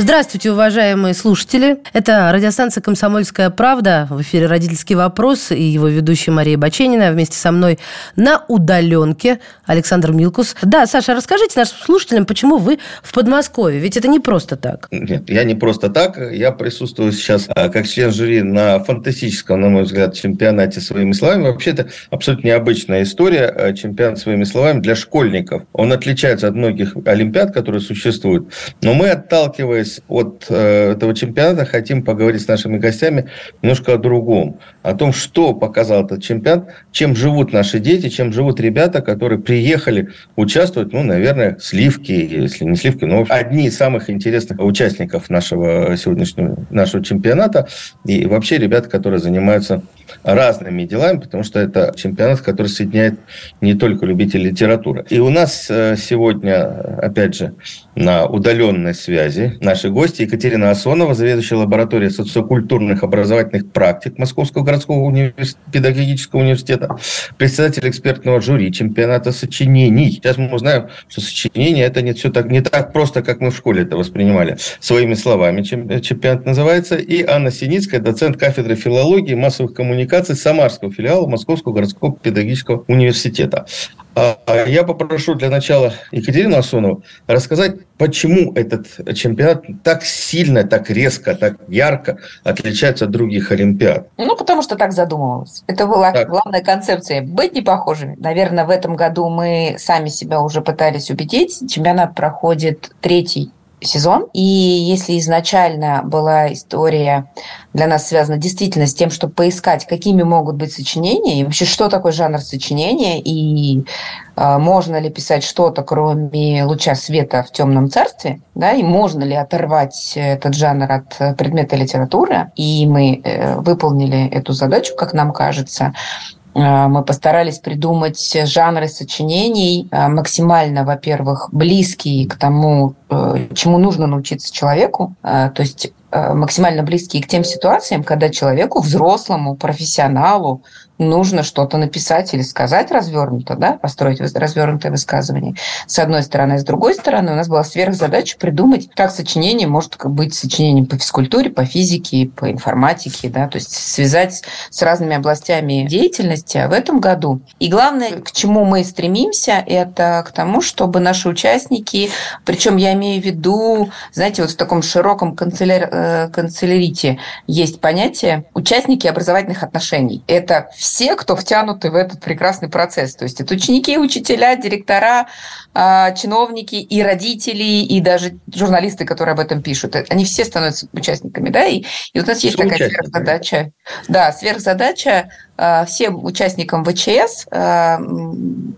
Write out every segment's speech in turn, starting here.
Здравствуйте, уважаемые слушатели. Это радиостанция «Комсомольская правда». В эфире «Родительский вопрос» и его ведущая Мария Баченина. Вместе со мной на удаленке Александр Милкус. Да, Саша, расскажите нашим слушателям, почему вы в Подмосковье? Ведь это не просто так. Нет, я не просто так. Я присутствую сейчас как член жюри на фантастическом, на мой взгляд, чемпионате «Своими словами». Вообще, это абсолютно необычная история. Чемпионат «Своими словами» для школьников. Он отличается от многих олимпиад, которые существуют. Но мы, отталкиваясь от этого чемпионата, хотим поговорить с нашими гостями немножко о другом. О том, что показал этот чемпионат, чем живут наши дети, чем живут ребята, которые приехали участвовать, ну, наверное, сливки, если не сливки, но одни из самых интересных участников нашего сегодняшнего чемпионата. И вообще ребята, которые занимаются разными делами, потому что это чемпионат, который соединяет не только любителей литературы. И у нас сегодня, опять же, на удаленной связи наши гости: Екатерина Асонова, заведующая лабораторией социокультурных образовательных практик Московского городского педагогического университета, председатель экспертного жюри чемпионата сочинений. Сейчас мы узнаем, что сочинение — это не все так, не так просто, как мы в школе это воспринимали. «Своими словами» чемпионат называется. И Анна Синицкая, доцент кафедры филологии и массовых коммуникаций Самарского филиала Московского городского педагогического университета. Я попрошу для начала Екатерину Асонову рассказать, почему этот чемпионат так сильно, так резко, так ярко отличается от других олимпиад. Ну, потому что так задумывалось. Это была главная концепция — быть не похожими. Наверное, в этом году мы сами себя уже пытались убедить. Чемпионат проходит третий сезон. И если изначально была история для нас связана действительно с тем, чтобы поискать, какими могут быть сочинения, и вообще, что такое жанр сочинения, и можно ли писать что-то, кроме луча света в темном царстве, да, и можно ли оторвать этот жанр от предмета литературы. И мы выполнили эту задачу, как нам кажется. Мы постарались придумать жанры сочинений максимально, во-первых, близкие к тому, чему нужно научиться человеку, то есть максимально близкие к тем ситуациям, когда человеку, взрослому, профессионалу, нужно что-то написать или сказать развернуто, да, построить развернутое высказывание. С одной стороны, а с другой стороны, у нас была сверхзадача придумать, как сочинение может быть сочинением по физкультуре, по физике, по информатике, да, то есть связать с разными областями деятельности в этом году. И главное, к чему мы стремимся, это к тому, чтобы наши участники, причем я имею в виду, знаете, вот в таком широком канцелярите есть понятие «участники образовательных отношений». Это все, кто втянуты в этот прекрасный процесс. То есть это ученики, учителя, директора, чиновники и родители, и даже журналисты, которые об этом пишут. Они все становятся участниками, да? И у нас есть такая сверхзадача. Да, сверхзадача всем участникам ВЧС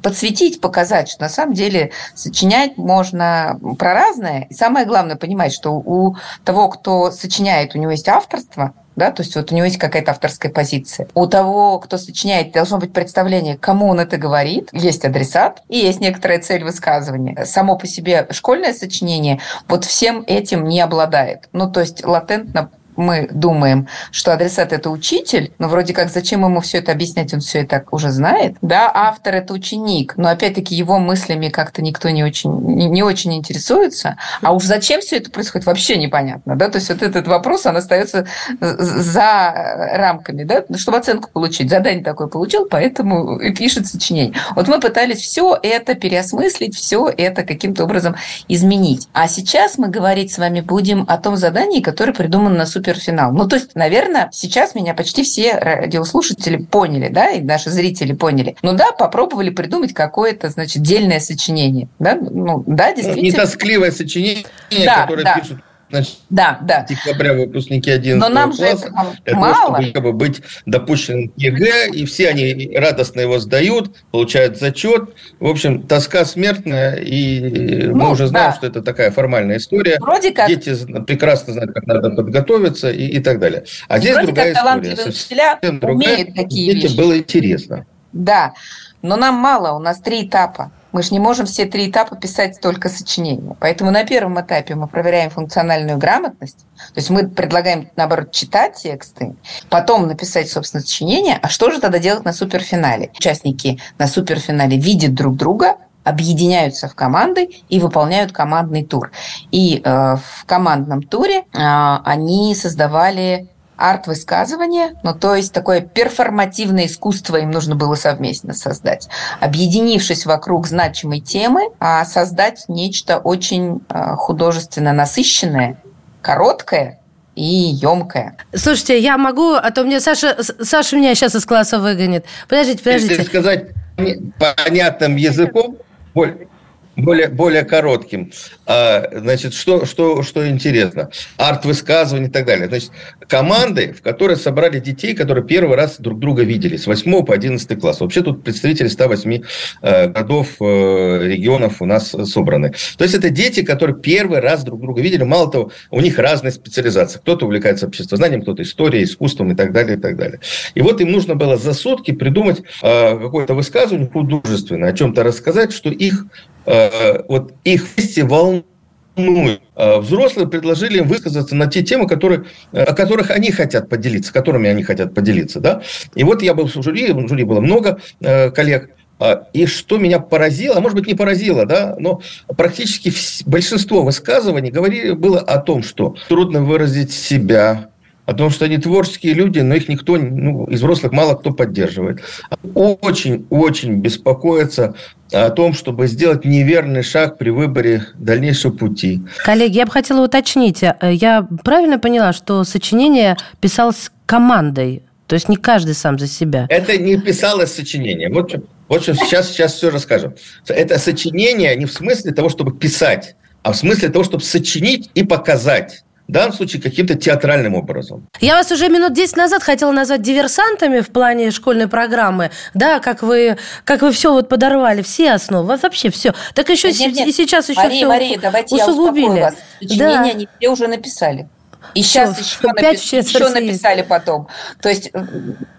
подсветить, показать, что на самом деле сочинять можно про разное. И самое главное понимать, что у того, кто сочиняет, у него есть авторство, да, то есть вот у него есть какая-то авторская позиция. У того, кто сочиняет, должно быть представление, кому он это говорит. Есть адресат и есть некоторая цель высказывания. Само по себе школьное сочинение вот всем этим не обладает. Ну, то есть латентно мы думаем, что адресат — это учитель, но вроде как зачем ему все это объяснять, он все и так уже знает. Да, автор — это ученик, но опять-таки его мыслями как-то никто не очень интересуется. А уж зачем все это происходит, вообще непонятно. Да? То есть вот этот вопрос, он остается за рамками. Да? Чтобы оценку получить, задание такое получил, поэтому и пишет сочинение. Вот мы пытались все это переосмыслить, все это каким-то образом изменить. А сейчас мы говорить с вами будем о том задании, которое придумано на супер финал. Ну, то есть, наверное, сейчас меня почти все радиослушатели поняли, да, и наши зрители поняли. Ну да, попробовали придумать какое-то, значит, дельное сочинение, да, ну да, действительно. Не тоскливое сочинение, которое пишут значит, да. декабря выпускники 11 класса для того, чтобы как бы быть допущенным к ЕГЭ, и все они радостно его сдают, получают зачет. В общем, тоска смертная, и мы уже знаем, что это такая формальная история. Вроде как... Дети прекрасно знают, как надо подготовиться и так далее. А здесь вроде другая история. Совсем другая. Детям было интересно. Да, но нам мало, у нас 3 этапа. Мы же не можем все 3 этапа писать только сочинения. Поэтому на первом этапе мы проверяем функциональную грамотность. То есть мы предлагаем, наоборот, читать тексты, потом написать, собственно, сочинение. А что же тогда делать на суперфинале? Участники на суперфинале видят друг друга, объединяются в команды и выполняют командный тур. И в командном туре они создавали... арт-высказывание, ну, то есть такое перформативное искусство им нужно было совместно создать. Объединившись вокруг значимой темы, создать нечто очень художественно насыщенное, короткое, и ёмкая. Слушайте, я могу, а то мне Саша меня сейчас из класса выгонит. Подождите. Если сказать понятным языком, более коротким. Значит, что интересно? Арт-высказывания и так далее. Значит, команды, в которые собрали детей, которые первый раз друг друга видели с 8 по 11 класс. Вообще тут представители 108 городов, регионов у нас собраны. То есть, это дети, которые первый раз друг друга видели. Мало того, у них разные специализации. Кто-то увлекается обществознанием, кто-то историей, искусством и так далее, и так далее. И вот им нужно было за сутки придумать какое-то высказывание художественное, о чем-то рассказать, что их вместе волнует. Взрослые предложили им высказаться на те темы, которыми они хотят поделиться. Да? И вот я был в жюри было много коллег. И что меня поразило, а может быть не поразило, да, но практически большинство высказываний было о том, что трудно выразить себя, о том, что они творческие люди, но их никто, из взрослых мало кто поддерживает. Очень-очень беспокоятся о том, чтобы сделать неверный шаг при выборе дальнейшего пути. Коллеги, я бы хотела уточнить. Я правильно поняла, что сочинение писалось командой? То есть не каждый сам за себя? Это не писалось сочинение. Вот сейчас все расскажем. Это сочинение не в смысле того, чтобы писать, а в смысле того, чтобы сочинить и показать. В данном случае каким-то театральным образом. Я вас уже минут 10 назад хотела назвать диверсантами в плане школьной программы. Да, как вы все вот подорвали, все основы, вообще все. Так еще нет. И сейчас еще Мария, все Мария, давайте усугубили. Я успокою вас. Сочинения они все уже написали. И сейчас еще написали потом. То есть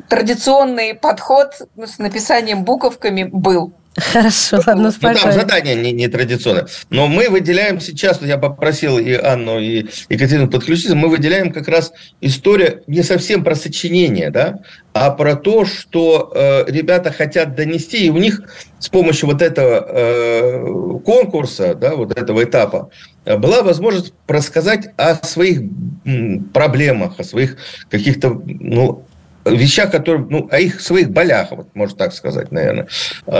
традиционный подход с написанием буковками был. Хорошо, ладно, спасибо. Там задание нетрадиционное. Но мы выделяем сейчас, я попросил и Анну, и Екатерину подключиться, мы выделяем как раз историю не совсем про сочинение, да, а про то, что ребята хотят донести, и у них с помощью вот этого конкурса, да, вот этого этапа, была возможность рассказать о своих проблемах, о своих каких-то, вещах, которые, о их своих болях, вот, можно так сказать, наверное.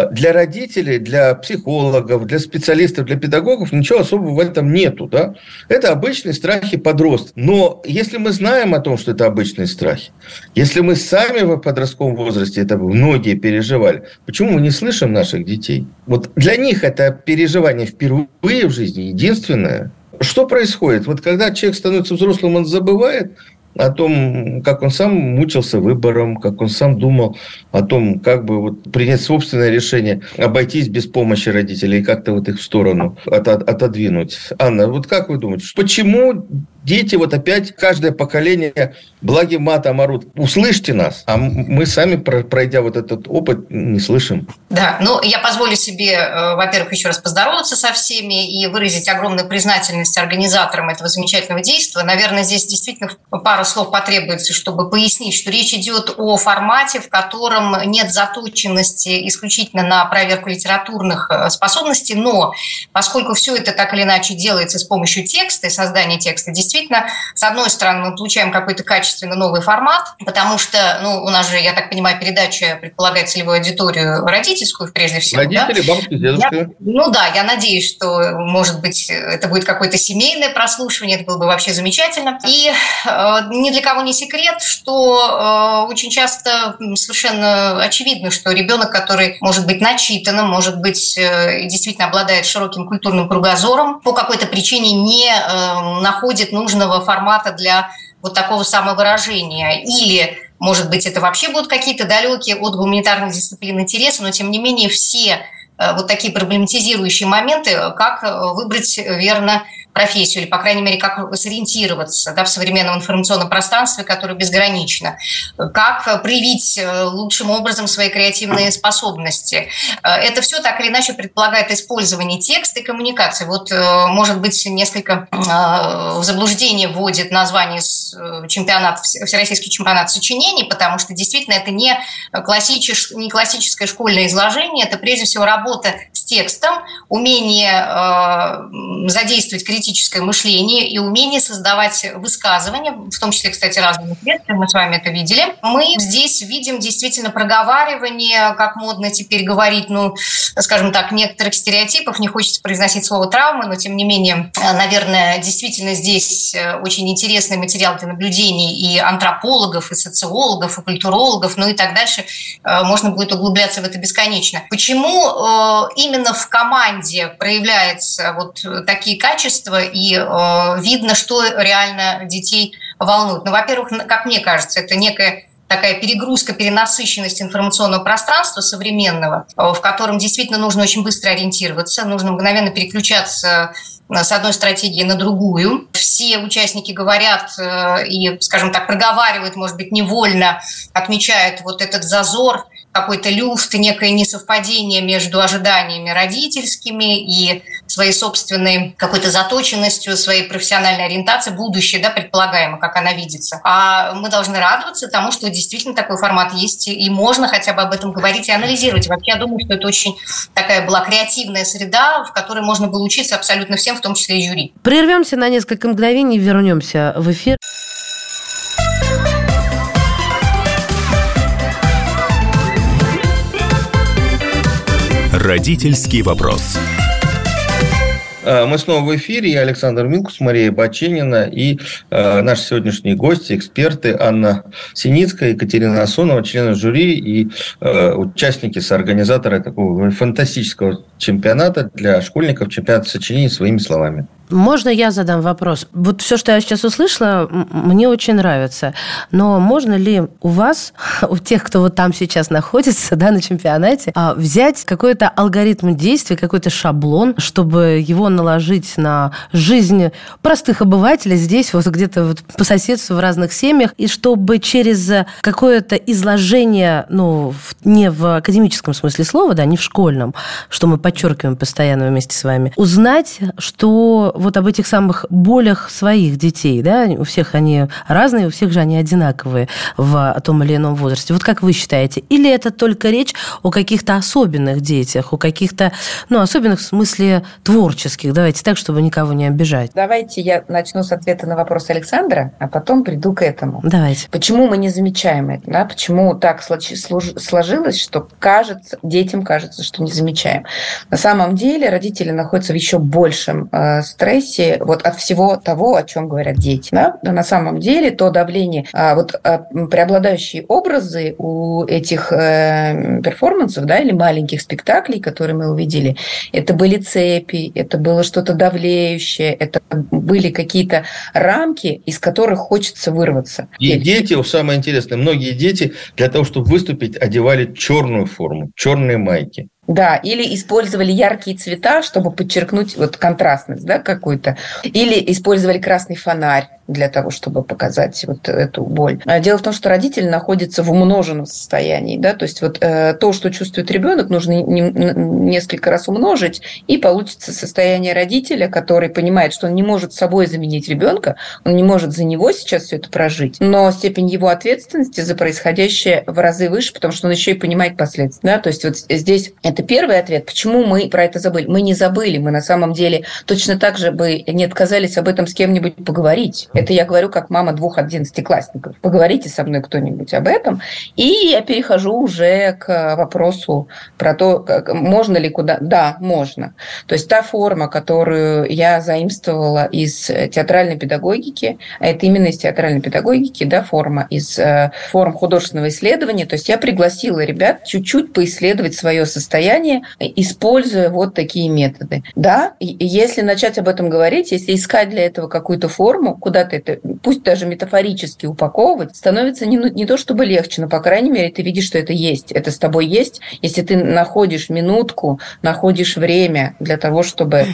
Для родителей, для психологов, для специалистов, для педагогов ничего особого в этом нету, да? Это обычные страхи подростков. Но если мы знаем о том, что это обычные страхи, если мы сами в подростковом возрасте это многие переживали, почему мы не слышим наших детей? Вот для них это переживание впервые в жизни единственное. Что происходит? Вот когда человек становится взрослым, он забывает о том, как он сам мучился выбором, как он сам думал о том, как бы принять собственное решение, обойтись без помощи родителей, как-то их в сторону отодвинуть. Анна, как вы думаете, почему дети опять каждое поколение благим матом орут? Услышьте нас, а мы сами, пройдя этот опыт, не слышим. Да, я позволю себе, во-первых, еще раз поздороваться со всеми и выразить огромную признательность организаторам этого замечательного действия. Наверное, здесь действительно пару слов потребуется, чтобы пояснить, что речь идет о формате, в котором нет заточенности исключительно на проверку литературных способностей, но поскольку все это так или иначе делается с помощью текста и создания текста, действительно, с одной стороны, мы получаем какой-то качественно новый формат, потому что, у нас же, я так понимаю, передача предполагает целевую аудиторию родительскую, прежде всего. Родители, да? Бабушки, дедушки. Я надеюсь, что, может быть, это будет какое-то семейное прослушивание, это было бы вообще замечательно. И ни для кого не секрет, что очень часто совершенно очевидно, что ребенок, который может быть начитанным, может быть, действительно обладает широким культурным кругозором, по какой-то причине не находит нужного формата для вот такого самовыражения. Или, может быть, это вообще будут какие-то далекие от гуманитарных дисциплин интересы, но, тем не менее, все вот такие проблематизирующие моменты, как выбрать верно профессию, или, по крайней мере, как сориентироваться, да, в современном информационном пространстве, которое безгранично, как проявить лучшим образом свои креативные способности. Это все так или иначе предполагает использование текста и коммуникации. Вот, может быть, несколько в заблуждение вводит название чемпионата, Всероссийский чемпионат сочинений, потому что действительно это не классическое школьное изложение, это прежде всего работа с текстом, умение задействовать критическое мышление и умение создавать высказывания, в том числе, кстати, разные лекции, мы с вами это видели. Мы здесь видим действительно проговаривание, как модно теперь говорить, скажем так, некоторых стереотипов, не хочется произносить слово «травма», но, тем не менее, наверное, действительно здесь очень интересный материал для наблюдений и антропологов, и социологов, и культурологов, и так дальше. Можно будет углубляться в это бесконечно. Почему именно в команде проявляются вот такие качества, и видно, что реально детей волнует? Во-первых, как мне кажется, это некая такая перегрузка, перенасыщенность информационного пространства современного, в котором действительно нужно очень быстро ориентироваться, нужно мгновенно переключаться с одной стратегии на другую. Все участники говорят и, скажем так, проговаривают, может быть, невольно, отмечают вот этот зазор, какой-то люфт, некое несовпадение между ожиданиями родительскими и своей собственной какой-то заточенностью, своей профессиональной ориентацией, будущее, да, предполагаемо, как она видится. А мы должны радоваться тому, что действительно такой формат есть, и можно хотя бы об этом говорить и анализировать. Вообще, я думаю, что это очень такая была креативная среда, в которой можно было учиться абсолютно всем, в том числе и жюри. Прервемся на несколько мгновений и вернемся в эфир. Родительский вопрос. Мы снова в эфире. Я Александр Милкус, Мария Баченина и наши сегодняшние гости, эксперты Анна Синицкая, Екатерина Асонова, члены жюри и участники, соорганизаторы такого фантастического чемпионата для школьников, чемпионата сочинений «Своими словами». Можно я задам вопрос? Вот все, что я сейчас услышала, мне очень нравится. Но можно ли у вас, у тех, кто вот там сейчас находится, да, на чемпионате, взять какой-то алгоритм действий, какой-то шаблон, чтобы его наложить на жизнь простых обывателей здесь, вот где-то вот по соседству в разных семьях, и чтобы через какое-то изложение, не в академическом смысле слова, да, не в школьном, что мы подчеркиваем постоянно вместе с вами, узнать, что вот об этих самых болях своих детей, да, у всех они разные, у всех же они одинаковые в том или ином возрасте. Вот как вы считаете? Или это только речь о каких-то особенных детях, о каких-то, особенных в смысле творческих? Давайте так, чтобы никого не обижать. Давайте я начну с ответа на вопрос Александра, а потом приду к этому. Давайте. Почему мы не замечаем это? Да? Почему так сложилось, что детям кажется, что не замечаем? На самом деле родители находятся в еще большем стрессе вот от всего того, о чем говорят дети. Да? На самом деле то давление, преобладающие образы у этих перформансов, да, или маленьких спектаклей, которые мы увидели, это были цепи, это было что-то давлеющее, это были какие-то рамки, из которых хочется вырваться. И дети, самое интересное, многие дети для того, чтобы выступить, одевали черную форму, черные майки. Да, или использовали яркие цвета, чтобы подчеркнуть вот контрастность, да, какую-то. Или использовали красный фонарь для того, чтобы показать вот эту боль. Дело в том, что родители находятся в умноженном состоянии, да, то есть вот то, что чувствует ребенок, нужно несколько раз умножить, и получится состояние родителя, который понимает, что он не может собой заменить ребенка, он не может за него сейчас все это прожить, но степень его ответственности за происходящее в разы выше, потому что он еще и понимает последствия, да, то есть вот здесь это первый ответ. Почему мы про это забыли? Мы не забыли, мы на самом деле точно так же бы не отказались об этом с кем-нибудь поговорить. Это я говорю как мама 2 одиннадцатиклассников. Поговорите со мной кто-нибудь об этом. И я перехожу уже к вопросу про то, как, можно ли куда... Да, можно. То есть та форма, которую я заимствовала из театральной педагогики, а это именно из театральной педагогики, да, форма из форм художественного исследования. То есть я пригласила ребят чуть-чуть поисследовать свое состояние, используя вот такие методы. Да, если начать об этом говорить, если искать для этого какую-то форму, куда-то это, пусть даже метафорически упаковывать, становится не то чтобы легче, но, по крайней мере, ты видишь, что это есть, это с тобой есть. Если ты находишь минутку, находишь время для того, чтобы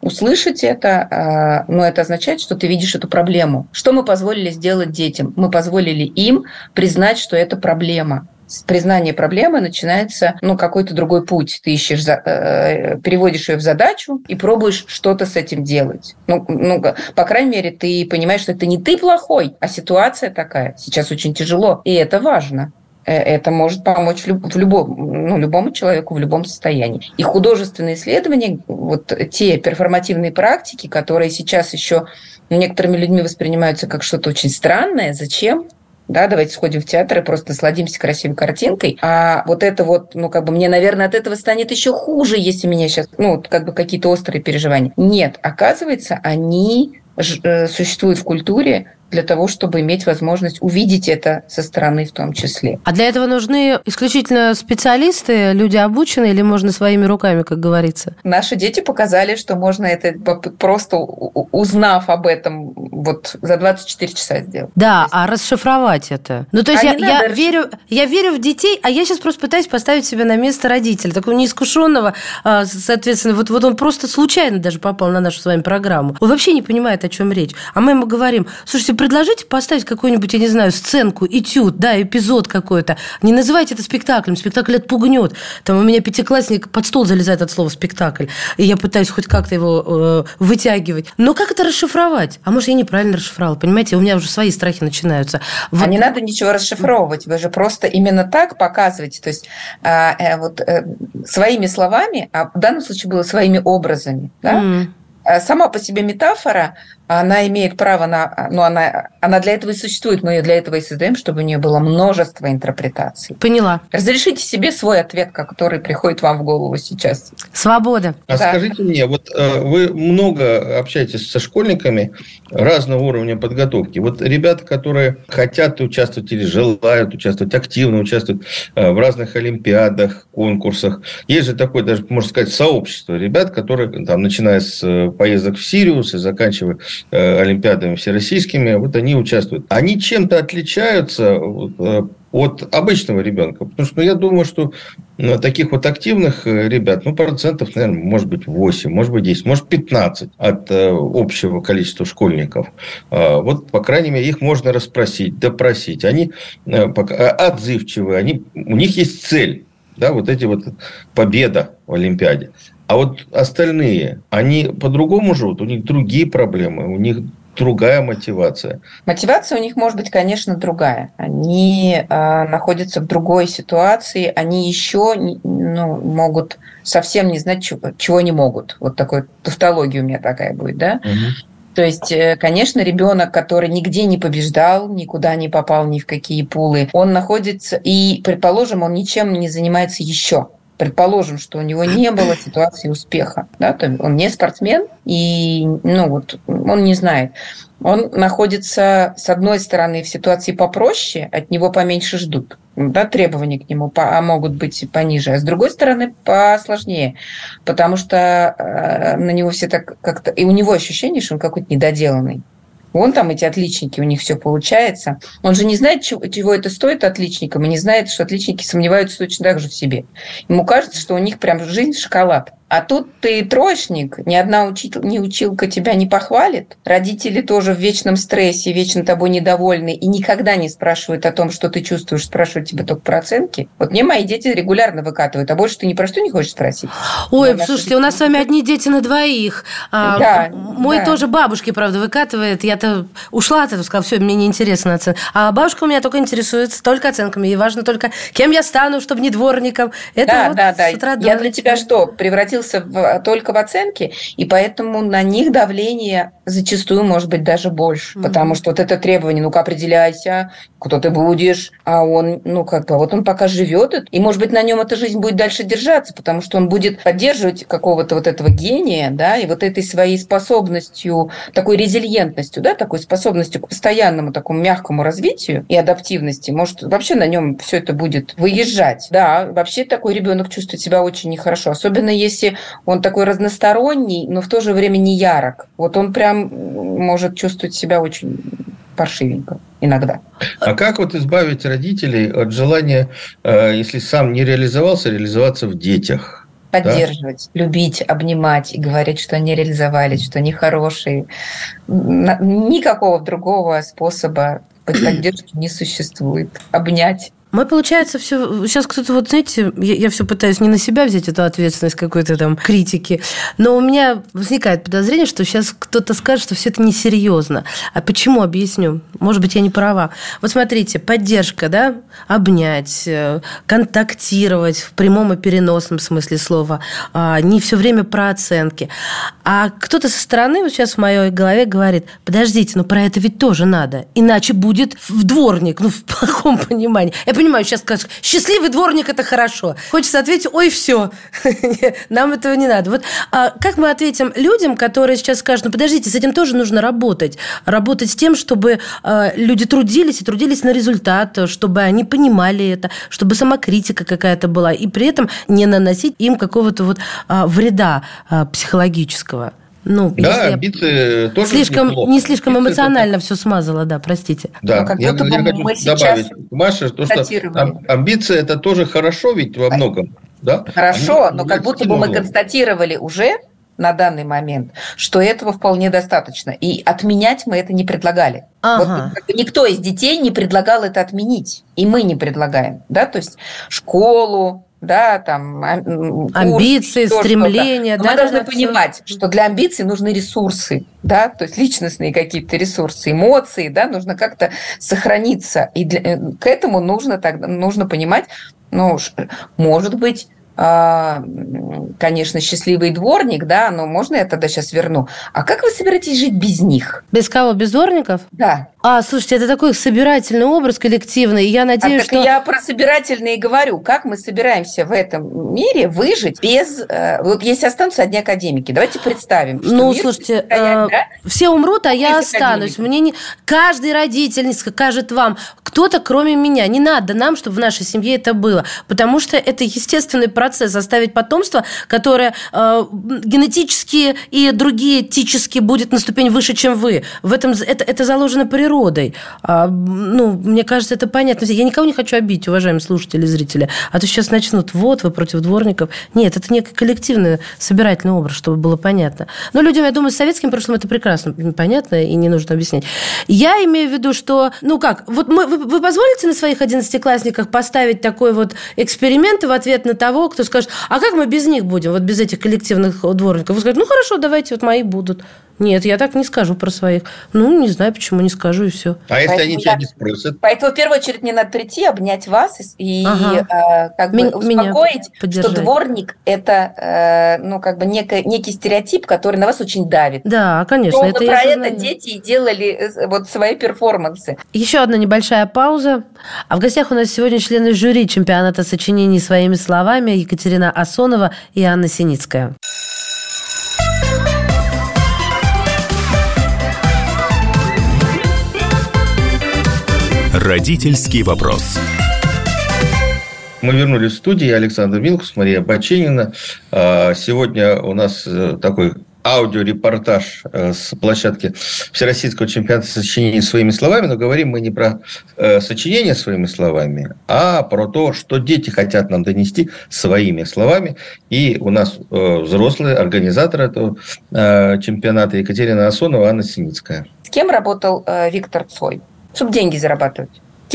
услышать это, но это означает, что ты видишь эту проблему. Что мы позволили сделать детям? Мы позволили им признать, что это проблема. С признания проблемы начинается какой-то другой путь. Ты ищешь, переводишь ее в задачу и пробуешь что-то с этим делать. По крайней мере, ты понимаешь, что это не ты плохой, а ситуация такая. Сейчас очень тяжело, и это важно. Это может помочь любому человеку в любом состоянии. И художественные исследования, вот те перформативные практики, которые сейчас еще некоторыми людьми воспринимаются как что-то очень странное, зачем? Да, давайте сходим в театр и просто насладимся красивой картинкой. А вот это вот, мне, наверное, от этого станет еще хуже, если меня сейчас, какие-то острые переживания. Нет, оказывается, они существуют в культуре для того, чтобы иметь возможность увидеть это со стороны в том числе. А для этого нужны исключительно специалисты, люди обученные, или можно своими руками, как говорится? Наши дети показали, что можно это просто, узнав об этом, за 24 часа сделать. Да, а расшифровать это? Я верю в детей, а я сейчас просто пытаюсь поставить себя на место родителя, такого неискушенного, соответственно, вот он просто случайно даже попал на нашу с вами программу. Он вообще не понимает, о чем речь. А мы ему говорим, слушайте, предложите поставить какую-нибудь, сценку, этюд, да, эпизод какой-то. Не называйте это спектаклем. Спектакль отпугнет. Там у меня 5-классник под стол залезает от слова спектакль. И я пытаюсь хоть как-то его вытягивать. Но как это расшифровать? А может, я неправильно расшифровала, понимаете? У меня уже свои страхи начинаются. Вот. А не надо ничего расшифровывать. Вы же просто именно так показываете. То есть своими словами, а в данном случае было своими образами. Да? Сама по себе метафора, она имеет право на... она для этого и существует, мы ее для этого и создаем, чтобы у нее было множество интерпретаций. Поняла. Разрешите себе свой ответ, который приходит вам в голову сейчас. Свобода. А да. Скажите мне, вы много общаетесь со школьниками разного уровня подготовки. Ребята, которые хотят участвовать или желают участвовать, активно участвуют в разных олимпиадах, конкурсах. Есть же такое, даже, можно сказать, сообщество ребят, которые, начиная с поездок в Сириус и заканчивая олимпиадами всероссийскими, они участвуют. Они чем-то отличаются от обычного ребенка, потому что я думаю, что таких активных ребят, процентов, наверное, может быть 8, может быть 10, может 15 от общего количества школьников. По крайней мере, их можно расспросить, допросить. Они отзывчивые, у них есть цель, да, победа в Олимпиаде. А остальные, они по-другому живут, у них другие проблемы, у них другая мотивация. Мотивация у них может быть, конечно, другая. Они находятся в другой ситуации, они еще могут совсем не знать, чего они могут. Вот такая тавтология у меня такая будет, да? Угу. То есть, конечно, ребенок, который нигде не побеждал, никуда не попал, ни в какие пулы, он находится, и, предположим, он ничем не занимается еще. Предположим, что у него не было ситуации успеха. Да? Он не спортсмен, и он не знает. Он находится, с одной стороны, в ситуации попроще, от него поменьше ждут. Да, требования к нему могут быть пониже, а с другой стороны, посложнее, потому что на него все так как-то... И у него ощущение, что он какой-то недоделанный. Вон там эти отличники, у них все получается. Он же не знает, чего это стоит отличникам, и не знает, что отличники сомневаются точно так же в себе. Ему кажется, что у них прям жизнь шоколад. А тут ты троечник, ни одна училка тебя не похвалит. Родители тоже в вечном стрессе, вечно тобой недовольны и никогда не спрашивают о том, что ты чувствуешь, спрашивают тебя только про оценки. Мне мои дети регулярно выкатывают, а больше ты ни про что не хочешь спросить. Ой, слушайте, у нас с вами одни дети на двоих. Да, мой тоже бабушке, правда, выкатывает. Я-то ушла от этого, сказала, все, мне неинтересно оценка. А бабушка у меня только интересуется только оценками. Ей важно только, кем я стану, чтобы не дворником. Это с утра думает. Я для тебя что, превратилась превратился только в оценки, и поэтому на них давление зачастую может быть даже больше, потому что вот это требование, ну-ка определяйся, кто ты будешь, а он, вот он пока живет, и, может быть, на нем эта жизнь будет дальше держаться, потому что он будет поддерживать какого-то вот этого гения, да, и вот этой своей способностью, такой резильентностью, да, такой способностью к постоянному такому мягкому развитию и адаптивности, может, вообще на нем все это будет выезжать. Да, вообще такой ребенок чувствует себя очень нехорошо, особенно если он такой разносторонний, но в то же время не ярок. Вот он прям может чувствовать себя очень паршивенько иногда. А как вот избавить родителей от желания, если сам не реализовался, реализоваться в детях? Поддерживать, да? Любить, обнимать и говорить, что они реализовались, что они хорошие. Никакого другого способа поддержки не существует. Обнять. Мы, получается, все сейчас кто-то, вот знаете, я все пытаюсь не на себя взять эту ответственность какой-то там критики, но у меня возникает подозрение, что сейчас кто-то скажет, что все это несерьезно. А почему? Объясню. Может быть, я не права. Вот смотрите, поддержка, да, обнять, контактировать в прямом и переносном смысле слова, не все время про оценки. А кто-то со стороны вот сейчас в моей голове говорит: подождите, но про это ведь тоже надо, иначе будет дворник, в плохом понимании. Я понимаю, сейчас скажут, счастливый дворник – это хорошо. Хочется ответить: ой, все, нам этого не надо. Вот как мы ответим людям, которые сейчас скажут: ну, подождите, с этим тоже нужно работать. Работать с тем, чтобы люди трудились и трудились на результат, чтобы они понимали это, чтобы самокритика какая-то была, и при этом не наносить им какого-то вреда психологического. Обиды тоже неплохо. Не слишком эмоционально все смазало, да, простите. Да, я хочу добавить, Маша, то, что амбиция – это тоже хорошо ведь во многом. Да? Хорошо, но как будто бы мы констатировали уже на данный момент, что этого вполне достаточно. И отменять мы это не предлагали. Ага. Вот никто из детей не предлагал это отменить, и мы не предлагаем. Да? То есть школу, да, там, амбиции, курс, стремления. Да, мы должны понимать, что для амбиций нужны ресурсы, да, то есть личностные какие-то ресурсы, эмоции, да, нужно как-то сохраниться. И к этому нужно понимать, может быть, конечно, счастливый дворник, да, но можно я тогда сейчас верну? А как вы собираетесь жить без них? Без кого? Без дворников? Да. А, слушайте, это такой собирательный образ коллективный, я надеюсь, что... Я про собирательный и говорю. Как мы собираемся в этом мире выжить без... Вот если останутся одни академики, давайте представим, что... слушайте, состоять, да? Все умрут, а я останусь. Мне не... Каждый родитель скажет вам, кто-то кроме меня. Не надо нам, чтобы в нашей семье это было. Потому что это естественный процесс оставить потомство, которое генетически и другие этически будет на ступень выше, чем вы. В этом это заложено природой. Мне кажется, это понятно. Я никого не хочу обидеть, уважаемые слушатели и зрители. А то сейчас начнут: вот, вы против дворников. Нет, это некий коллективный собирательный образ, чтобы было понятно. Но людям, я думаю, с советским прошлым это прекрасно понятно и не нужно объяснять. Я имею в виду, что, вы позволите на своих 11-классниках поставить такой вот эксперимент в ответ на того, кто скажет: а как мы без них будем, вот без этих коллективных дворников? Вы скажете: хорошо, давайте, мои будут. Нет, я так не скажу про своих. Не знаю, почему не скажу, и все. А если они тебя не спросят? Поэтому в первую очередь мне надо прийти, обнять вас и успокоить, что дворник – это некий стереотип, который на вас очень давит. Да, конечно. Это про это дети делали свои перформансы. Еще одна небольшая пауза. А в гостях у нас сегодня члены жюри чемпионата сочинений «Своими словами» Екатерина Асонова и Анна Синицкая. Родительский вопрос. Мы вернулись в студию. Александр Милкус, Мария Баченина. Сегодня у нас такой аудиорепортаж с площадки Всероссийского чемпионата сочинений «Своими словами». Но говорим мы не про сочинение «Своими словами», а про то, что дети хотят нам донести своими словами. И у нас взрослые организаторы этого чемпионата — Екатерина Асонова, Анна Синицкая. С кем работал Виктор Цой? Чтобы деньги зарабатывать.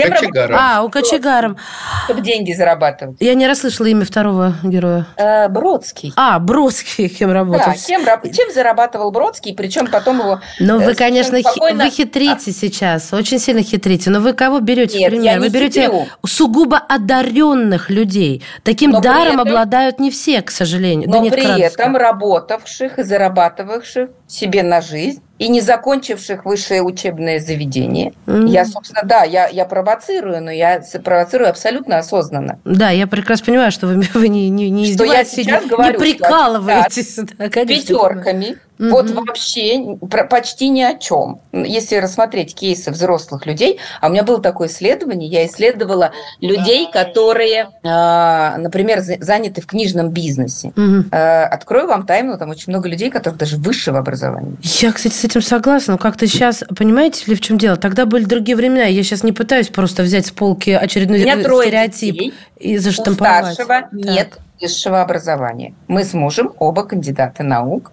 Кочегаром. У Кочегаром. Чтобы деньги зарабатывать. Я не расслышала имя второго героя. Бродский. Бродский кем работал. Да, чем зарабатывал Бродский, причем потом его... Но вы, конечно, вы хитрите сейчас, очень сильно хитрите. Но вы кого берете в пример? Вы берете сугубо одаренных людей. Таким даром обладают не все, к сожалению. Но при этом работавших и зарабатывавших себе на жизнь, и не закончивших высшее учебное заведение. Mm-hmm. Я, собственно, я провоцирую, но я провоцирую абсолютно осознанно. Да, я прекрасно понимаю, что вы не издеваетесь, не прикалываетесь. Да, пятерками. Mm-hmm. Вот вообще почти ни о чем. Если рассмотреть кейсы взрослых людей, а у меня было такое исследование, я исследовала людей, которые, например, заняты в книжном бизнесе. Mm-hmm. Открою вам тайну, там очень много людей, которых даже высшего образования. Я, кстати, с этим согласна, но как-то сейчас, понимаете ли, в чем дело? Тогда были другие времена, я сейчас не пытаюсь просто взять с полки очередной стереотип и заштамповать. У старшего нет высшего образования. Мы с мужем оба кандидаты наук.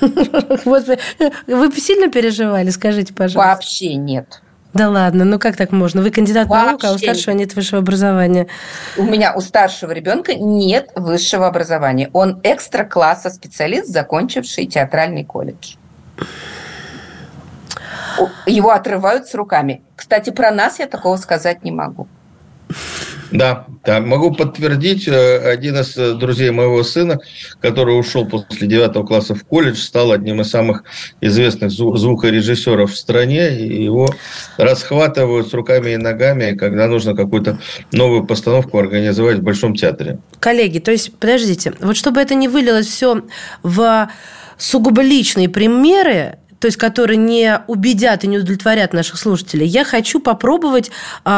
Вы сильно переживали, скажите, пожалуйста? Вообще нет. Да ладно, ну как так можно? Вы кандидат наук, а у старшего нет высшего образования. У старшего ребенка нет высшего образования. Он экстра-класса специалист, закончивший театральный колледж. Его отрывают с руками. Кстати, про нас я такого сказать не могу. Да, могу подтвердить. Один из друзей моего сына, который ушел после 9 класса в колледж, стал одним из самых известных звукорежиссеров в стране. И его расхватывают с руками и ногами, когда нужно какую-то новую постановку организовать в Большом театре. Коллеги, то есть, подождите, вот чтобы это не вылилось все в сугубо личные примеры, то есть которые не убедят и не удовлетворят наших слушателей, я хочу попробовать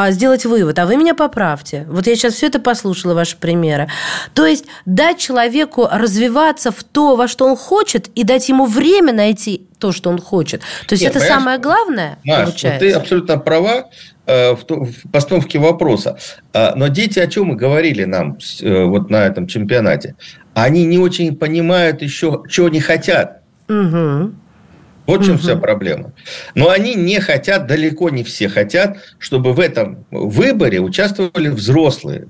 сделать вывод, а вы меня поправьте. Вот я сейчас все это послушала, ваши примеры. То есть дать человеку развиваться в то, во что он хочет, и дать ему время найти то, что он хочет. То есть это самое главное, Маш, получается? Ты абсолютно права в постановке вопроса. Но дети, о чем и говорили нам вот на этом чемпионате, они не очень понимают еще, чего они хотят. Угу. Вот в чем вся проблема. Но они не хотят, далеко не все хотят, чтобы в этом выборе участвовали взрослые.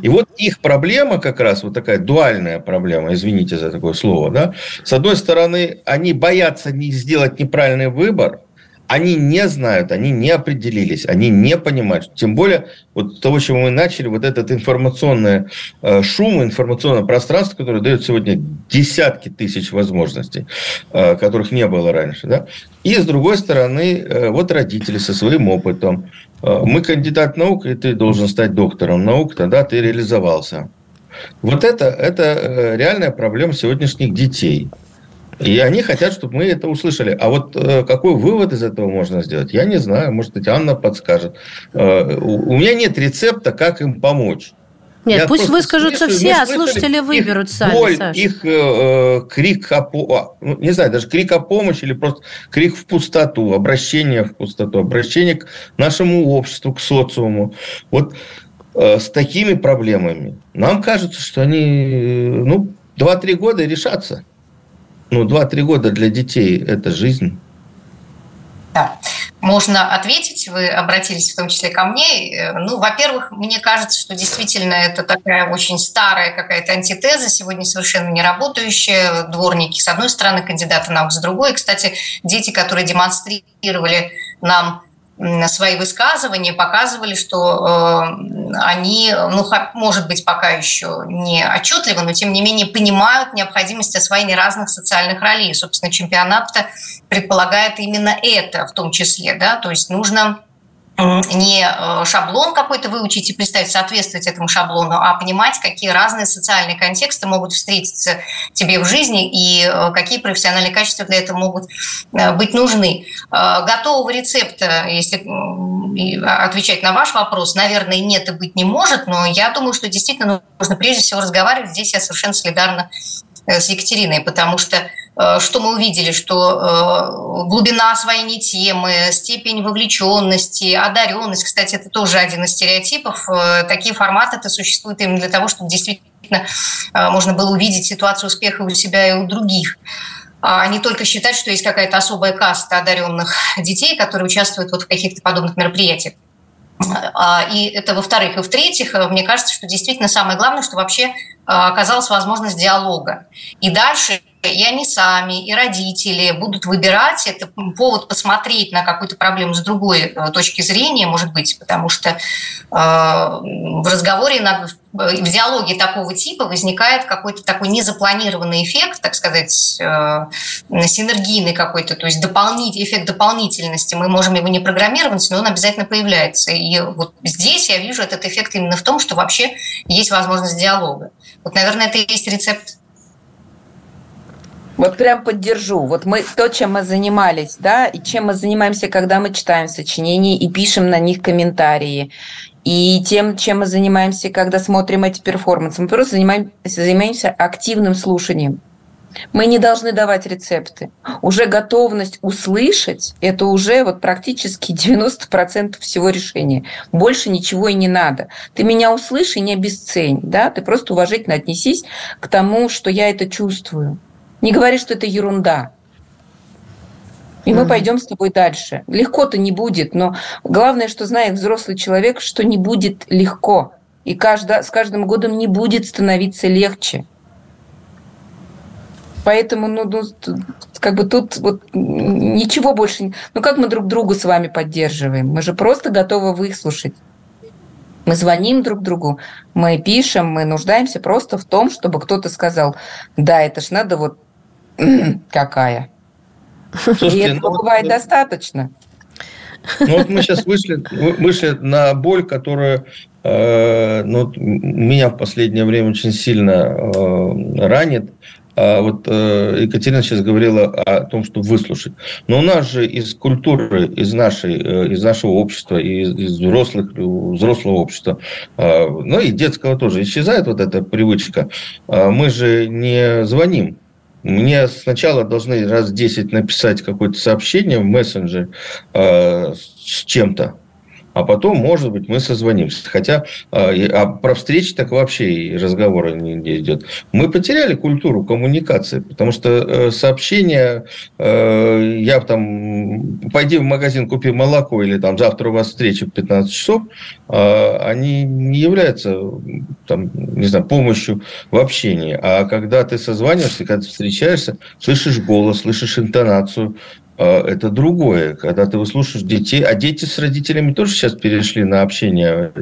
И вот их проблема как раз, вот такая дуальная проблема, извините за такое слово, да? С одной стороны, они боятся сделать неправильный выбор, они не знают, они не определились, они не понимают. Тем более, вот с того, с чего мы начали, вот этот информационный шум, информационное пространство, которое дает сегодня десятки тысяч возможностей, которых не было раньше. Да? И, с другой стороны, вот родители со своим опытом. Мы кандидат наук, и ты должен стать доктором наук, тогда ты реализовался. Вот это реальная проблема сегодняшних детей. И они хотят, чтобы мы это услышали. А вот какой вывод из этого можно сделать, я не знаю. Может быть, Анна подскажет. У меня нет рецепта, как им помочь. Нет, я пусть выскажутся все, а слушатели выберут сами. Боль, Саша. Их крик, не знаю, даже крик о помощи или просто крик в пустоту, обращение в пустоту, обращение к нашему обществу, к социуму. Вот с такими проблемами нам кажется, что они 2-3 года решатся. 2-3 года для детей – это жизнь. Да. Можно ответить, вы обратились в том числе ко мне. Во-первых, мне кажется, что действительно это такая очень старая какая-то антитеза, сегодня совершенно не работающая. Дворники с одной стороны, кандидаты наук с другой. Кстати, дети, которые демонстрировали нам свои высказывания, показывали, что они, может быть, пока еще не отчетливо, но тем не менее понимают необходимость освоения разных социальных ролей. Собственно, чемпионат-то предполагает именно это в том числе. Да? То есть нужно не шаблон какой-то выучить и представить, соответствовать этому шаблону, а понимать, какие разные социальные контексты могут встретиться тебе в жизни и какие профессиональные качества для этого могут быть нужны. Готового рецепта, если отвечать на ваш вопрос, наверное, нет и быть не может, но я думаю, что действительно нужно прежде всего разговаривать. Здесь я совершенно солидарна с Екатериной, потому что мы увидели, что глубина освоения темы, степень вовлеченности, одаренность, кстати, это тоже один из стереотипов, такие форматы-то существуют именно для того, чтобы действительно можно было увидеть ситуацию успеха у себя и у других, а не только считать, что есть какая-то особая каста одаренных детей, которые участвуют вот в каких-то подобных мероприятиях. И это во-вторых. И в-третьих, мне кажется, что действительно самое главное, что вообще оказалась возможность диалога. И дальше и они сами, и родители будут выбирать. Это повод посмотреть на какую-то проблему с другой точки зрения, может быть, потому что в разговоре, в диалоге такого типа возникает какой-то такой незапланированный эффект, так сказать, синергийный какой-то, то есть эффект дополнительности. Мы можем его не программировать, но он обязательно появляется. И вот здесь я вижу этот эффект именно в том, что вообще есть возможность диалога. Вот, наверное, это и есть рецепт. Вот прям поддержу. Вот мы то, чем мы занимались, да, и чем мы занимаемся, когда мы читаем сочинения и пишем на них комментарии, и тем, чем мы занимаемся, когда смотрим эти перформансы. Мы просто занимаемся активным слушанием. Мы не должны давать рецепты. Уже готовность услышать – это уже вот практически 90% всего решения. Больше ничего и не надо. Ты меня услышь и не обесцень, да? Ты просто уважительно отнесись к тому, что я это чувствую. Не говори, что это ерунда. И мы пойдем с тобой дальше. Легко-то не будет, но главное, что знает взрослый человек, что не будет легко. И с каждым годом не будет становиться легче. Поэтому, тут вот ничего больше... как мы друг друга с вами поддерживаем? Мы же просто готовы выслушать. Мы звоним друг другу, мы пишем, мы нуждаемся просто в том, чтобы кто-то сказал, да, это ж надо вот какая. Слушайте, и этого бывает достаточно. Мы сейчас вышли на боль, которая меня в последнее время очень сильно ранит. Екатерина сейчас говорила о том, чтобы выслушать. Но у нас же из культуры, из нашего общества, из взрослого общества, и детского тоже исчезает вот эта привычка. Мы же не звоним. Мне сначала должны раз 10 написать какое-то сообщение в мессенджер с чем-то. А потом, может быть, мы созвонимся. Хотя про встречи так вообще и разговора не идет. Мы потеряли культуру коммуникации, потому что сообщения, я там, пойди в магазин, купи молоко, или там завтра у вас встреча в 15 часов, они не являются помощью в общении. А когда ты созваниваешься, когда ты встречаешься, слышишь голос, слышишь интонацию, это другое, когда ты выслушаешь детей, а дети с родителями тоже сейчас перешли на общение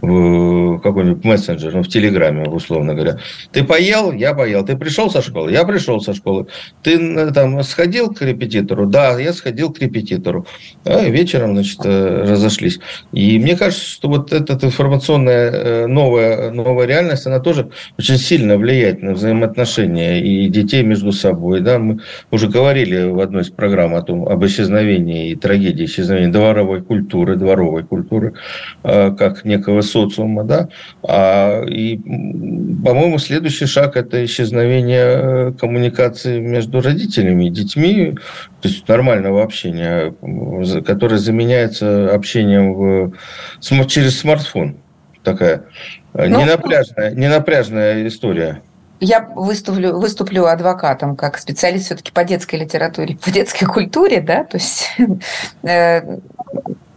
в какой-нибудь мессенджер, в Телеграме, условно говоря. Ты поел, я поел, ты пришел со школы, я пришел со школы, ты там сходил к репетитору, да, я сходил к репетитору, и вечером, разошлись. И мне кажется, что вот эта информационная новая реальность, она тоже очень сильно влияет на взаимоотношения и детей между собой, да, мы уже говорили в одной из программ об исчезновении и трагедии исчезновения дворовой культуры, как некого социума, да, и, по-моему, следующий шаг – это исчезновение коммуникации между родителями и детьми, то есть нормального общения, которое заменяется общением через смартфон, такая ненапряжная история. Я выступлю адвокатом, как специалист все-таки по детской литературе, по детской культуре, да, то есть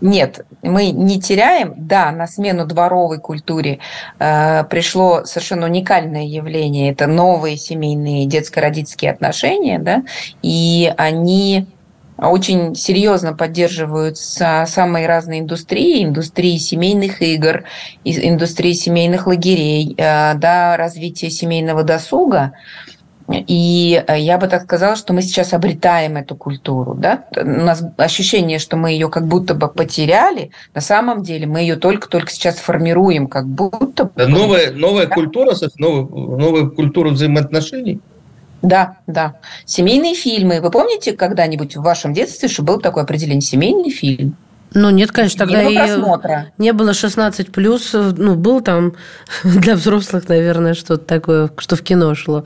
нет, мы не теряем, да, на смену дворовой культуре пришло совершенно уникальное явление, это новые семейные детско-родительские отношения, да, и они очень серьезно поддерживаются самые разные индустрии семейных игр, индустрии семейных лагерей, да, развития семейного досуга. И я бы так сказала, что мы сейчас обретаем эту культуру. Да? У нас ощущение, что мы ее как будто бы потеряли. На самом деле мы ее только-только сейчас формируем, как будто бы. Новая культура, новая культура взаимоотношений. Да. Семейные фильмы. Вы помните когда-нибудь в вашем детстве, что было такое определение «семейный фильм»? Нет, конечно, тогда и не было 16+, было там для взрослых, наверное, что-то такое, что в кино шло.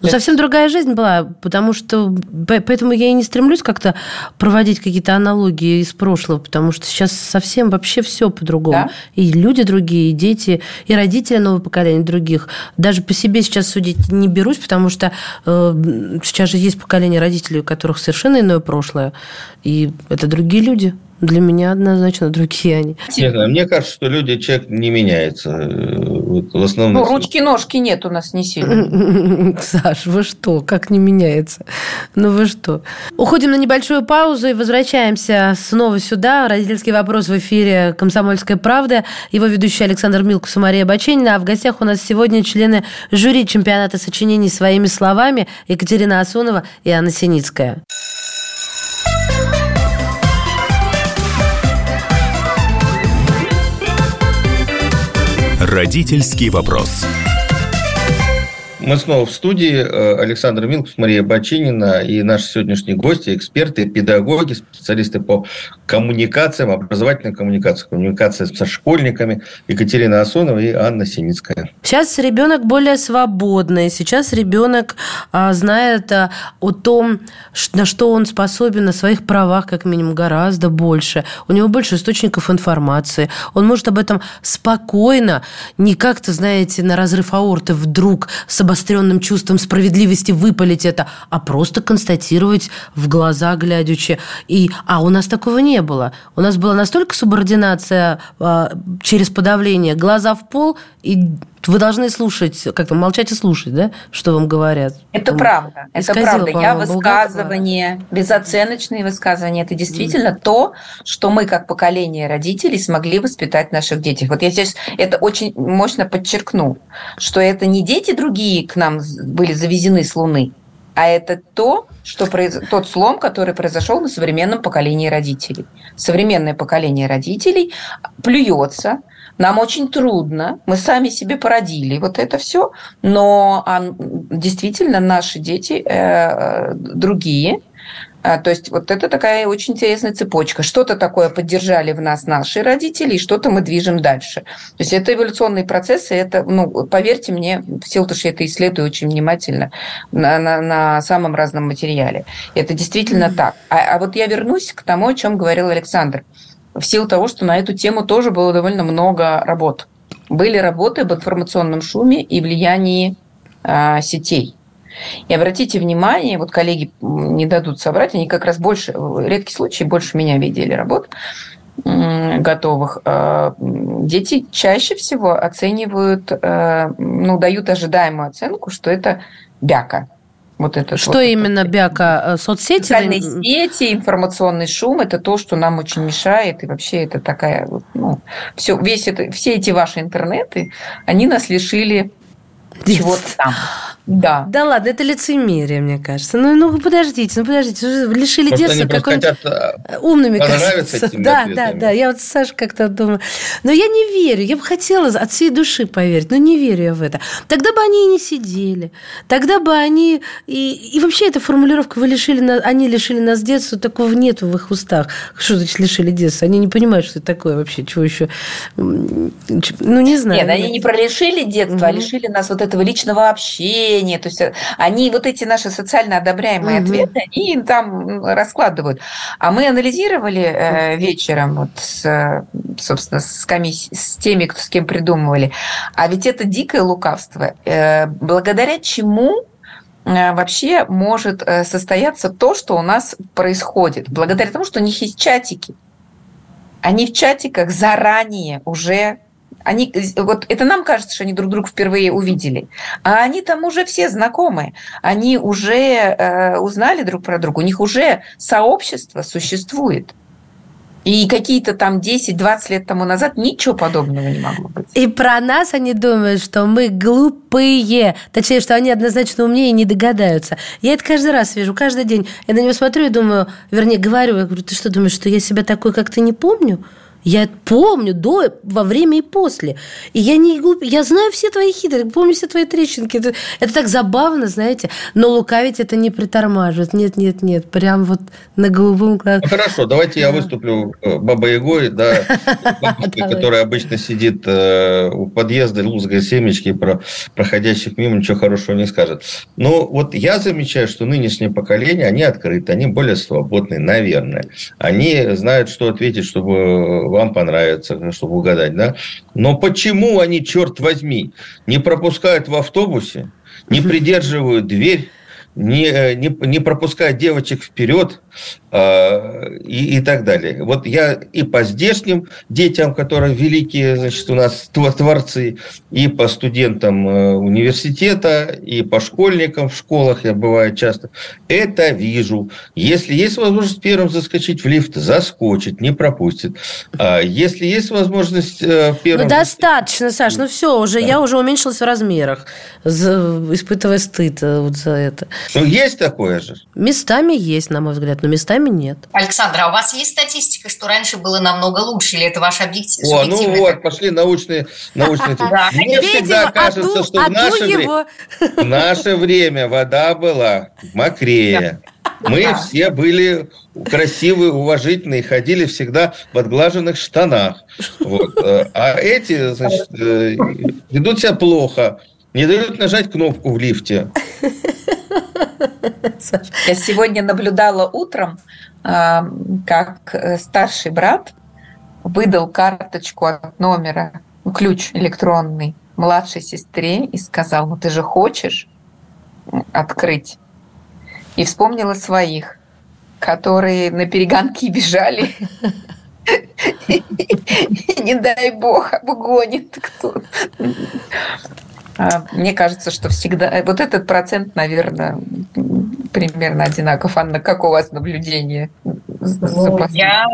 Но совсем другая жизнь была, поэтому я и не стремлюсь как-то проводить какие-то аналогии из прошлого, потому что сейчас совсем вообще все по-другому. Да? И люди другие, и дети, и родители нового поколения других. Даже по себе сейчас судить не берусь, потому что сейчас же есть поколение родителей, у которых совершенно иное прошлое, и это другие люди. Для меня однозначно другие они. Не знаю, мне кажется, что человек не меняется. Вот в основном... Ну, ручки-ножки нет у нас не сильно. Саш, вы что? Как не меняется? Ну, вы что? Уходим на небольшую паузу и возвращаемся снова сюда. Родительский вопрос в эфире «Комсомольская правда». Его ведущие Александр Милкус и Мария Баченина. А в гостях у нас сегодня члены жюри чемпионата сочинений «Своими словами» Екатерина Асонова и Анна Синицкая. Родительский вопрос. Мы снова в студии. Александр Милкус, Мария Баченина и наши сегодняшние гости, эксперты, педагоги, специалисты по коммуникациям, образовательной коммуникации, коммуникации со школьниками Екатерина Асонова и Анна Синицкая. Сейчас ребенок более свободный. Сейчас ребенок знает о том, на что он способен, о своих правах, как минимум, гораздо больше. У него больше источников информации. Он может об этом спокойно, не как-то, знаете, на разрыв аорты вдруг с обостренным чувством справедливости выпалить это, а просто констатировать в глаза глядячи. А у нас такого не было. У нас была настолько субординация через подавление. Глаза в пол, и вы должны слушать, как-то молчать и слушать, да, что вам говорят. Это правда. Это правда. Я высказывание, безоценочные высказывания, это действительно то, что мы, как поколение родителей, смогли воспитать в наших детях. Вот я сейчас это очень мощно подчеркну, что это не дети другие к нам были завезены с Луны, а это то, что тот слом, который произошел на современном поколении родителей. Современное поколение родителей плюется, нам очень трудно, мы сами себе породили вот это все, но действительно наши дети другие. То есть вот это такая очень интересная цепочка. Что-то такое поддержали в нас наши родители, и что-то мы движем дальше. То есть это эволюционные процессы, это, ну, поверьте мне, в силу того, что я это исследую очень внимательно на самом разном материале. Это действительно так. А вот я вернусь к тому, о чем говорил Александр. В силу того, что на эту тему тоже было довольно много работ. Были работы об информационном шуме и влиянии сетей. И обратите внимание, вот коллеги не дадут соврать, они как раз больше, редкий случай, больше меня видели работ готовых. Дети чаще всего оценивают, ну, дают ожидаемую оценку, что это бяка. Вот это что вот именно это. Бяка? Соцсети? Социальные сети, информационный шум – это то, что нам очень мешает. И вообще это такая... Ну, все эти ваши интернеты, они нас лишили... чего-то там. Да. Да ладно, это лицемерие, мне кажется. Ну подождите, лишили детства какой-нибудь умными, кажется. Да, я вот Саша как-то думаю. Но я не верю, я бы хотела от всей души поверить, но не верю я в это. Тогда бы они и не сидели, тогда бы они... И вообще эта формулировка, они лишили нас детства, такого нет в их устах. Что значит лишили детства? Они не понимают, что это такое вообще, чего еще... Ну, не знаю. Нет, они не пролишили детства, а лишили нас вот этого личного общения. То есть они вот эти наши социально одобряемые ответы, они там раскладывают. А мы анализировали вечером вот, собственно, с теми, с кем придумывали. А ведь это дикое лукавство. Благодаря чему вообще может состояться то, что у нас происходит? Благодаря тому, что у них есть чатики. Они в чатиках заранее уже... Они, вот это нам кажется, что они друг друга впервые увидели. А они там уже все знакомые. Они уже узнали друг про друга. У них уже сообщество существует. И какие-то там 10-20 лет тому назад ничего подобного не могло быть. И про нас они думают, что мы глупые. Точнее, что они однозначно умнее и не догадаются. Я это каждый раз вижу, каждый день. Я на него смотрю и думаю, говорю, ты что думаешь, что я себя такой как-то не помню? Я помню до, во время и после. И я не глупая. Я знаю все твои хитрости, помню все твои трещинки. Это так забавно, знаете. Но лукавить это не притормаживает. Нет. Прям вот на голубом глазу. Ну, хорошо, давайте я выступлю бабой-ягой, да, бабушкой, которая обычно сидит у подъезда, лузгает семечки, про проходящих мимо ничего хорошего не скажет. Но вот я замечаю, что нынешнее поколение, они открыты, они более свободны, наверное. Они знают, что ответить, чтобы... вам понравится, чтобы угадать, да? Но почему они, черт возьми, не пропускают в автобусе, не придерживают дверь, не пропускать девочек вперед и так далее. Вот я и по здешним детям, которые великие, значит, у нас творцы, и по студентам университета, и по школьникам в школах, я бываю часто, это вижу. Если есть возможность первым заскочить в лифт, заскочит, не пропустит. Если есть возможность первым... Ну, достаточно, Саш, ну все, уже, да. Я уже уменьшилась в размерах, испытывая стыд вот за это. Ну, есть такое же? Местами есть, на мой взгляд, но местами нет. Александр, а у вас есть статистика, что раньше было намного лучше? Или это ваш субъективный... О, ну вот, пошли научные... Мне всегда кажется, что в наше время вода была мокрее. Мы все были красивые, уважительные, ходили всегда в отглаженных штанах. А эти, значит, ведут себя плохо, не дают нажать кнопку в лифте. Я сегодня наблюдала утром, как старший брат выдал карточку от номера, ключ электронный, младшей сестре и сказал: ну ты же хочешь открыть? И вспомнила своих, которые на перегонки бежали. Не дай бог, обгонит кто-то. Мне кажется, что всегда... Вот этот процент, наверное, примерно одинаков. Анна, как у вас наблюдение? Я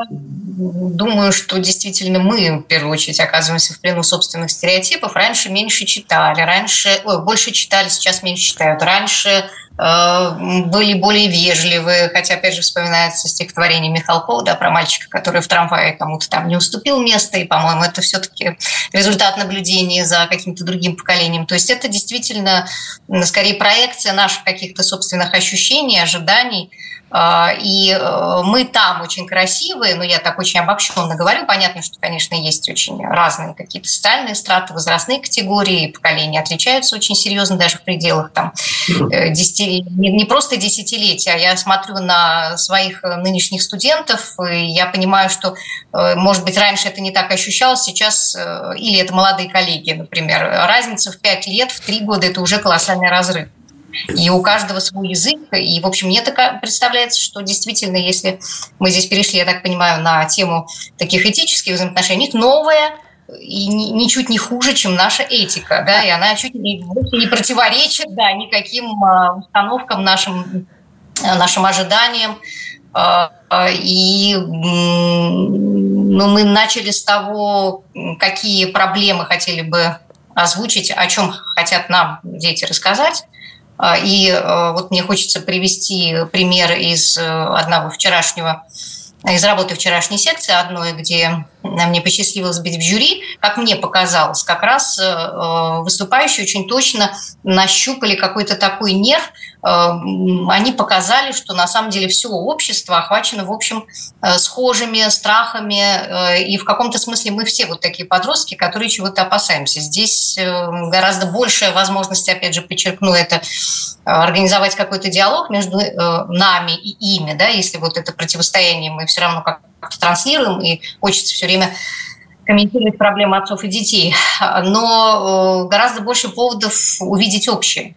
думаю, что действительно мы, в первую очередь, оказываемся в плену собственных стереотипов. Раньше меньше читали, больше читали, сейчас меньше читают. Раньше были более вежливы, хотя, опять же, вспоминается стихотворение Михалкова, да, про мальчика, который в трамвае кому-то там не уступил место, и, по-моему, это все-таки результат наблюдения за каким-то другим поколением. То есть это действительно, скорее, проекция наших каких-то собственных ощущений, ожиданий, и мы там очень красивые, но я так очень обобщенно говорю, понятно, что, конечно, есть очень разные какие-то социальные страты, возрастные категории, поколения отличаются очень серьезно даже в пределах там 10, не просто десятилетия, а я смотрю на своих нынешних студентов, и я понимаю, что, может быть, раньше это не так ощущалось, сейчас, или это молодые коллеги, например, разница в 5 лет, в 3 года – это уже колоссальный разрыв. И у каждого свой язык. И, в общем, мне так представляется, что действительно, если мы здесь перешли, я так понимаю, на тему таких этических взаимоотношений, новое и ничуть не хуже, чем наша этика. Да? И она чуть не противоречит, да, никаким установкам, нашим ожиданиям. И мы начали с того, какие проблемы хотели бы озвучить, о чем хотят нам дети рассказать. И вот мне хочется привести пример из работы вчерашней секции одной, где мне посчастливилось быть в жюри, как мне показалось, как раз выступающие очень точно нащупали какой-то такой нерв. Они показали, что на самом деле все общество охвачено, в общем, схожими страхами, и в каком-то смысле мы все вот такие подростки, которые чего-то опасаемся. Здесь гораздо больше возможностей, опять же, подчеркну это, организовать какой-то диалог между нами и ими, да, если вот это противостояние мы все равно как-то транслируем, и хочется все время комментировать проблемы отцов и детей, но гораздо больше поводов увидеть общее.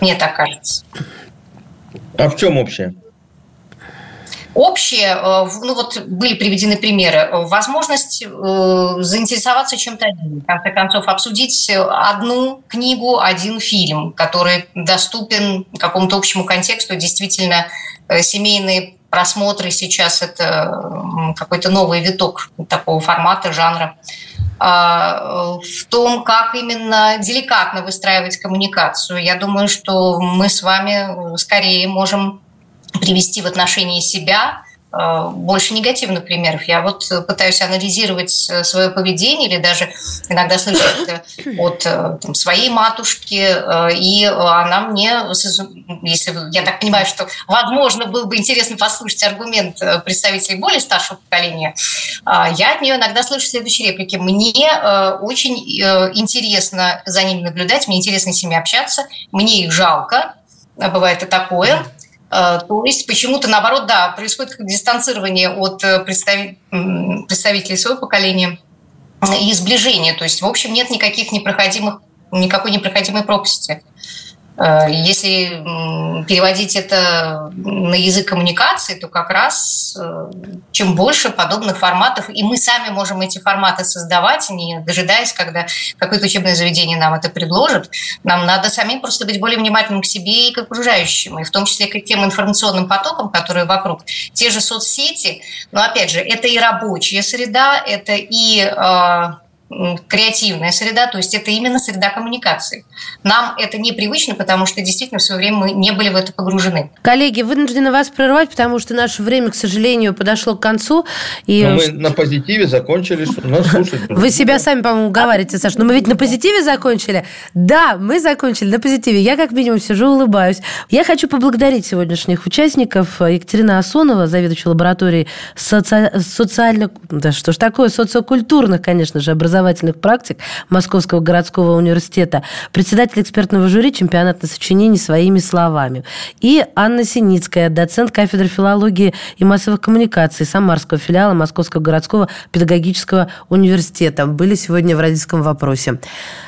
Мне так кажется. А в чем общее? Общее, ну вот были приведены примеры, возможность заинтересоваться чем-то одним, в конце концов обсудить одну книгу, один фильм, который доступен какому-то общему контексту. Действительно, семейные просмотры сейчас – это какой-то новый виток такого формата, жанра. В том, как именно деликатно выстраивать коммуникацию. Я думаю, что мы с вами скорее можем привести в отношении себя больше негативных примеров. Я вот пытаюсь анализировать свое поведение, или даже иногда слышу это от своей матушки, и она мне, если я так понимаю, что, возможно, было бы интересно послушать аргумент представителей более старшего поколения, я от нее иногда слышу следующие реплики. Мне очень интересно за ними наблюдать, мне интересно с ними общаться, мне их жалко, бывает и такое. То есть почему-то, наоборот, да, происходит как дистанцирование от представителей своего поколения и сближение. То есть, в общем, нет никакой непроходимой пропасти. Если переводить это на язык коммуникации, то как раз чем больше подобных форматов, и мы сами можем эти форматы создавать, не дожидаясь, когда какое-то учебное заведение нам это предложит, нам надо самим просто быть более внимательным к себе и к окружающим, и в том числе к тем информационным потокам, которые вокруг. Те же соцсети, но опять же, это и рабочая среда, это и креативная среда, то есть это именно среда коммуникации. Нам это непривычно, потому что действительно в свое время мы не были в это погружены. Коллеги, вынуждены вас прервать, потому что наше время, к сожалению, подошло к концу. И... мы на позитиве закончили, что нас слушать. Вы себя сами, по-моему, уговариваете, Саша, но мы ведь на позитиве закончили. Да, мы закончили на позитиве. Я, как минимум, сижу, улыбаюсь. Я хочу поблагодарить сегодняшних участников. Екатерина Асонова, заведующая лабораторией социокультурных, конечно же, образования, практик Московского городского университета, председатель экспертного жюри чемпионата сочинений «Своими словами», и Анна Синицкая, доцент кафедры филологии и массовых коммуникаций Самарского филиала Московского городского педагогического университета, были сегодня в «Родительском вопросе».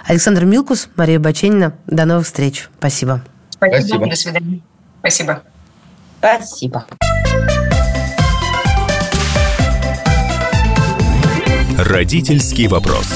Александр Милкус, Мария Баченина. До новых встреч. Спасибо. Спасибо. До свидания. Спасибо. Спасибо. Родительский вопрос.